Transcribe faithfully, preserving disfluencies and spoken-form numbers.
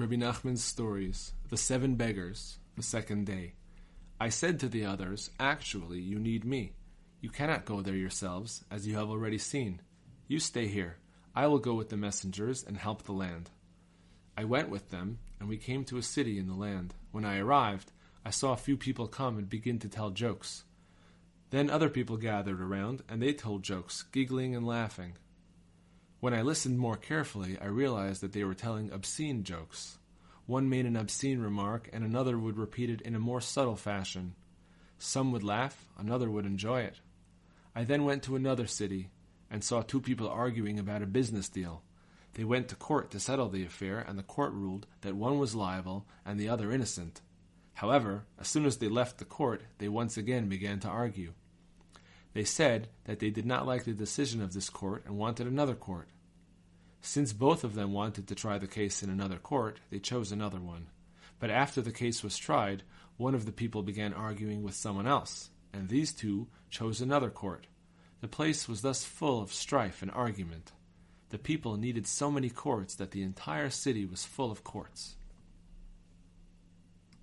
Rabbi Nachman's stories, The Seven Beggars, The Second Day. I said to the others, actually, you need me. You cannot go there yourselves, as you have already seen. You stay here. I will go with the messengers and help the land. I went with them, and we came to a city in the land. When I arrived, I saw a few people come and begin to tell jokes. Then other people gathered around, and they told jokes, giggling and laughing. When I listened more carefully, I realized that they were telling obscene jokes. One made an obscene remark, and another would repeat it in a more subtle fashion. Some would laugh, another would enjoy it. I then went to another city, and saw two people arguing about a business deal. They went to court to settle the affair, and the court ruled that one was liable and the other innocent. However, as soon as they left the court, they once again began to argue. They said that they did not like the decision of this court and wanted another court. Since both of them wanted to try the case in another court, they chose another one. But after the case was tried, one of the people began arguing with someone else, and these two chose another court. The place was thus full of strife and argument. The people needed so many courts that the entire city was full of courts.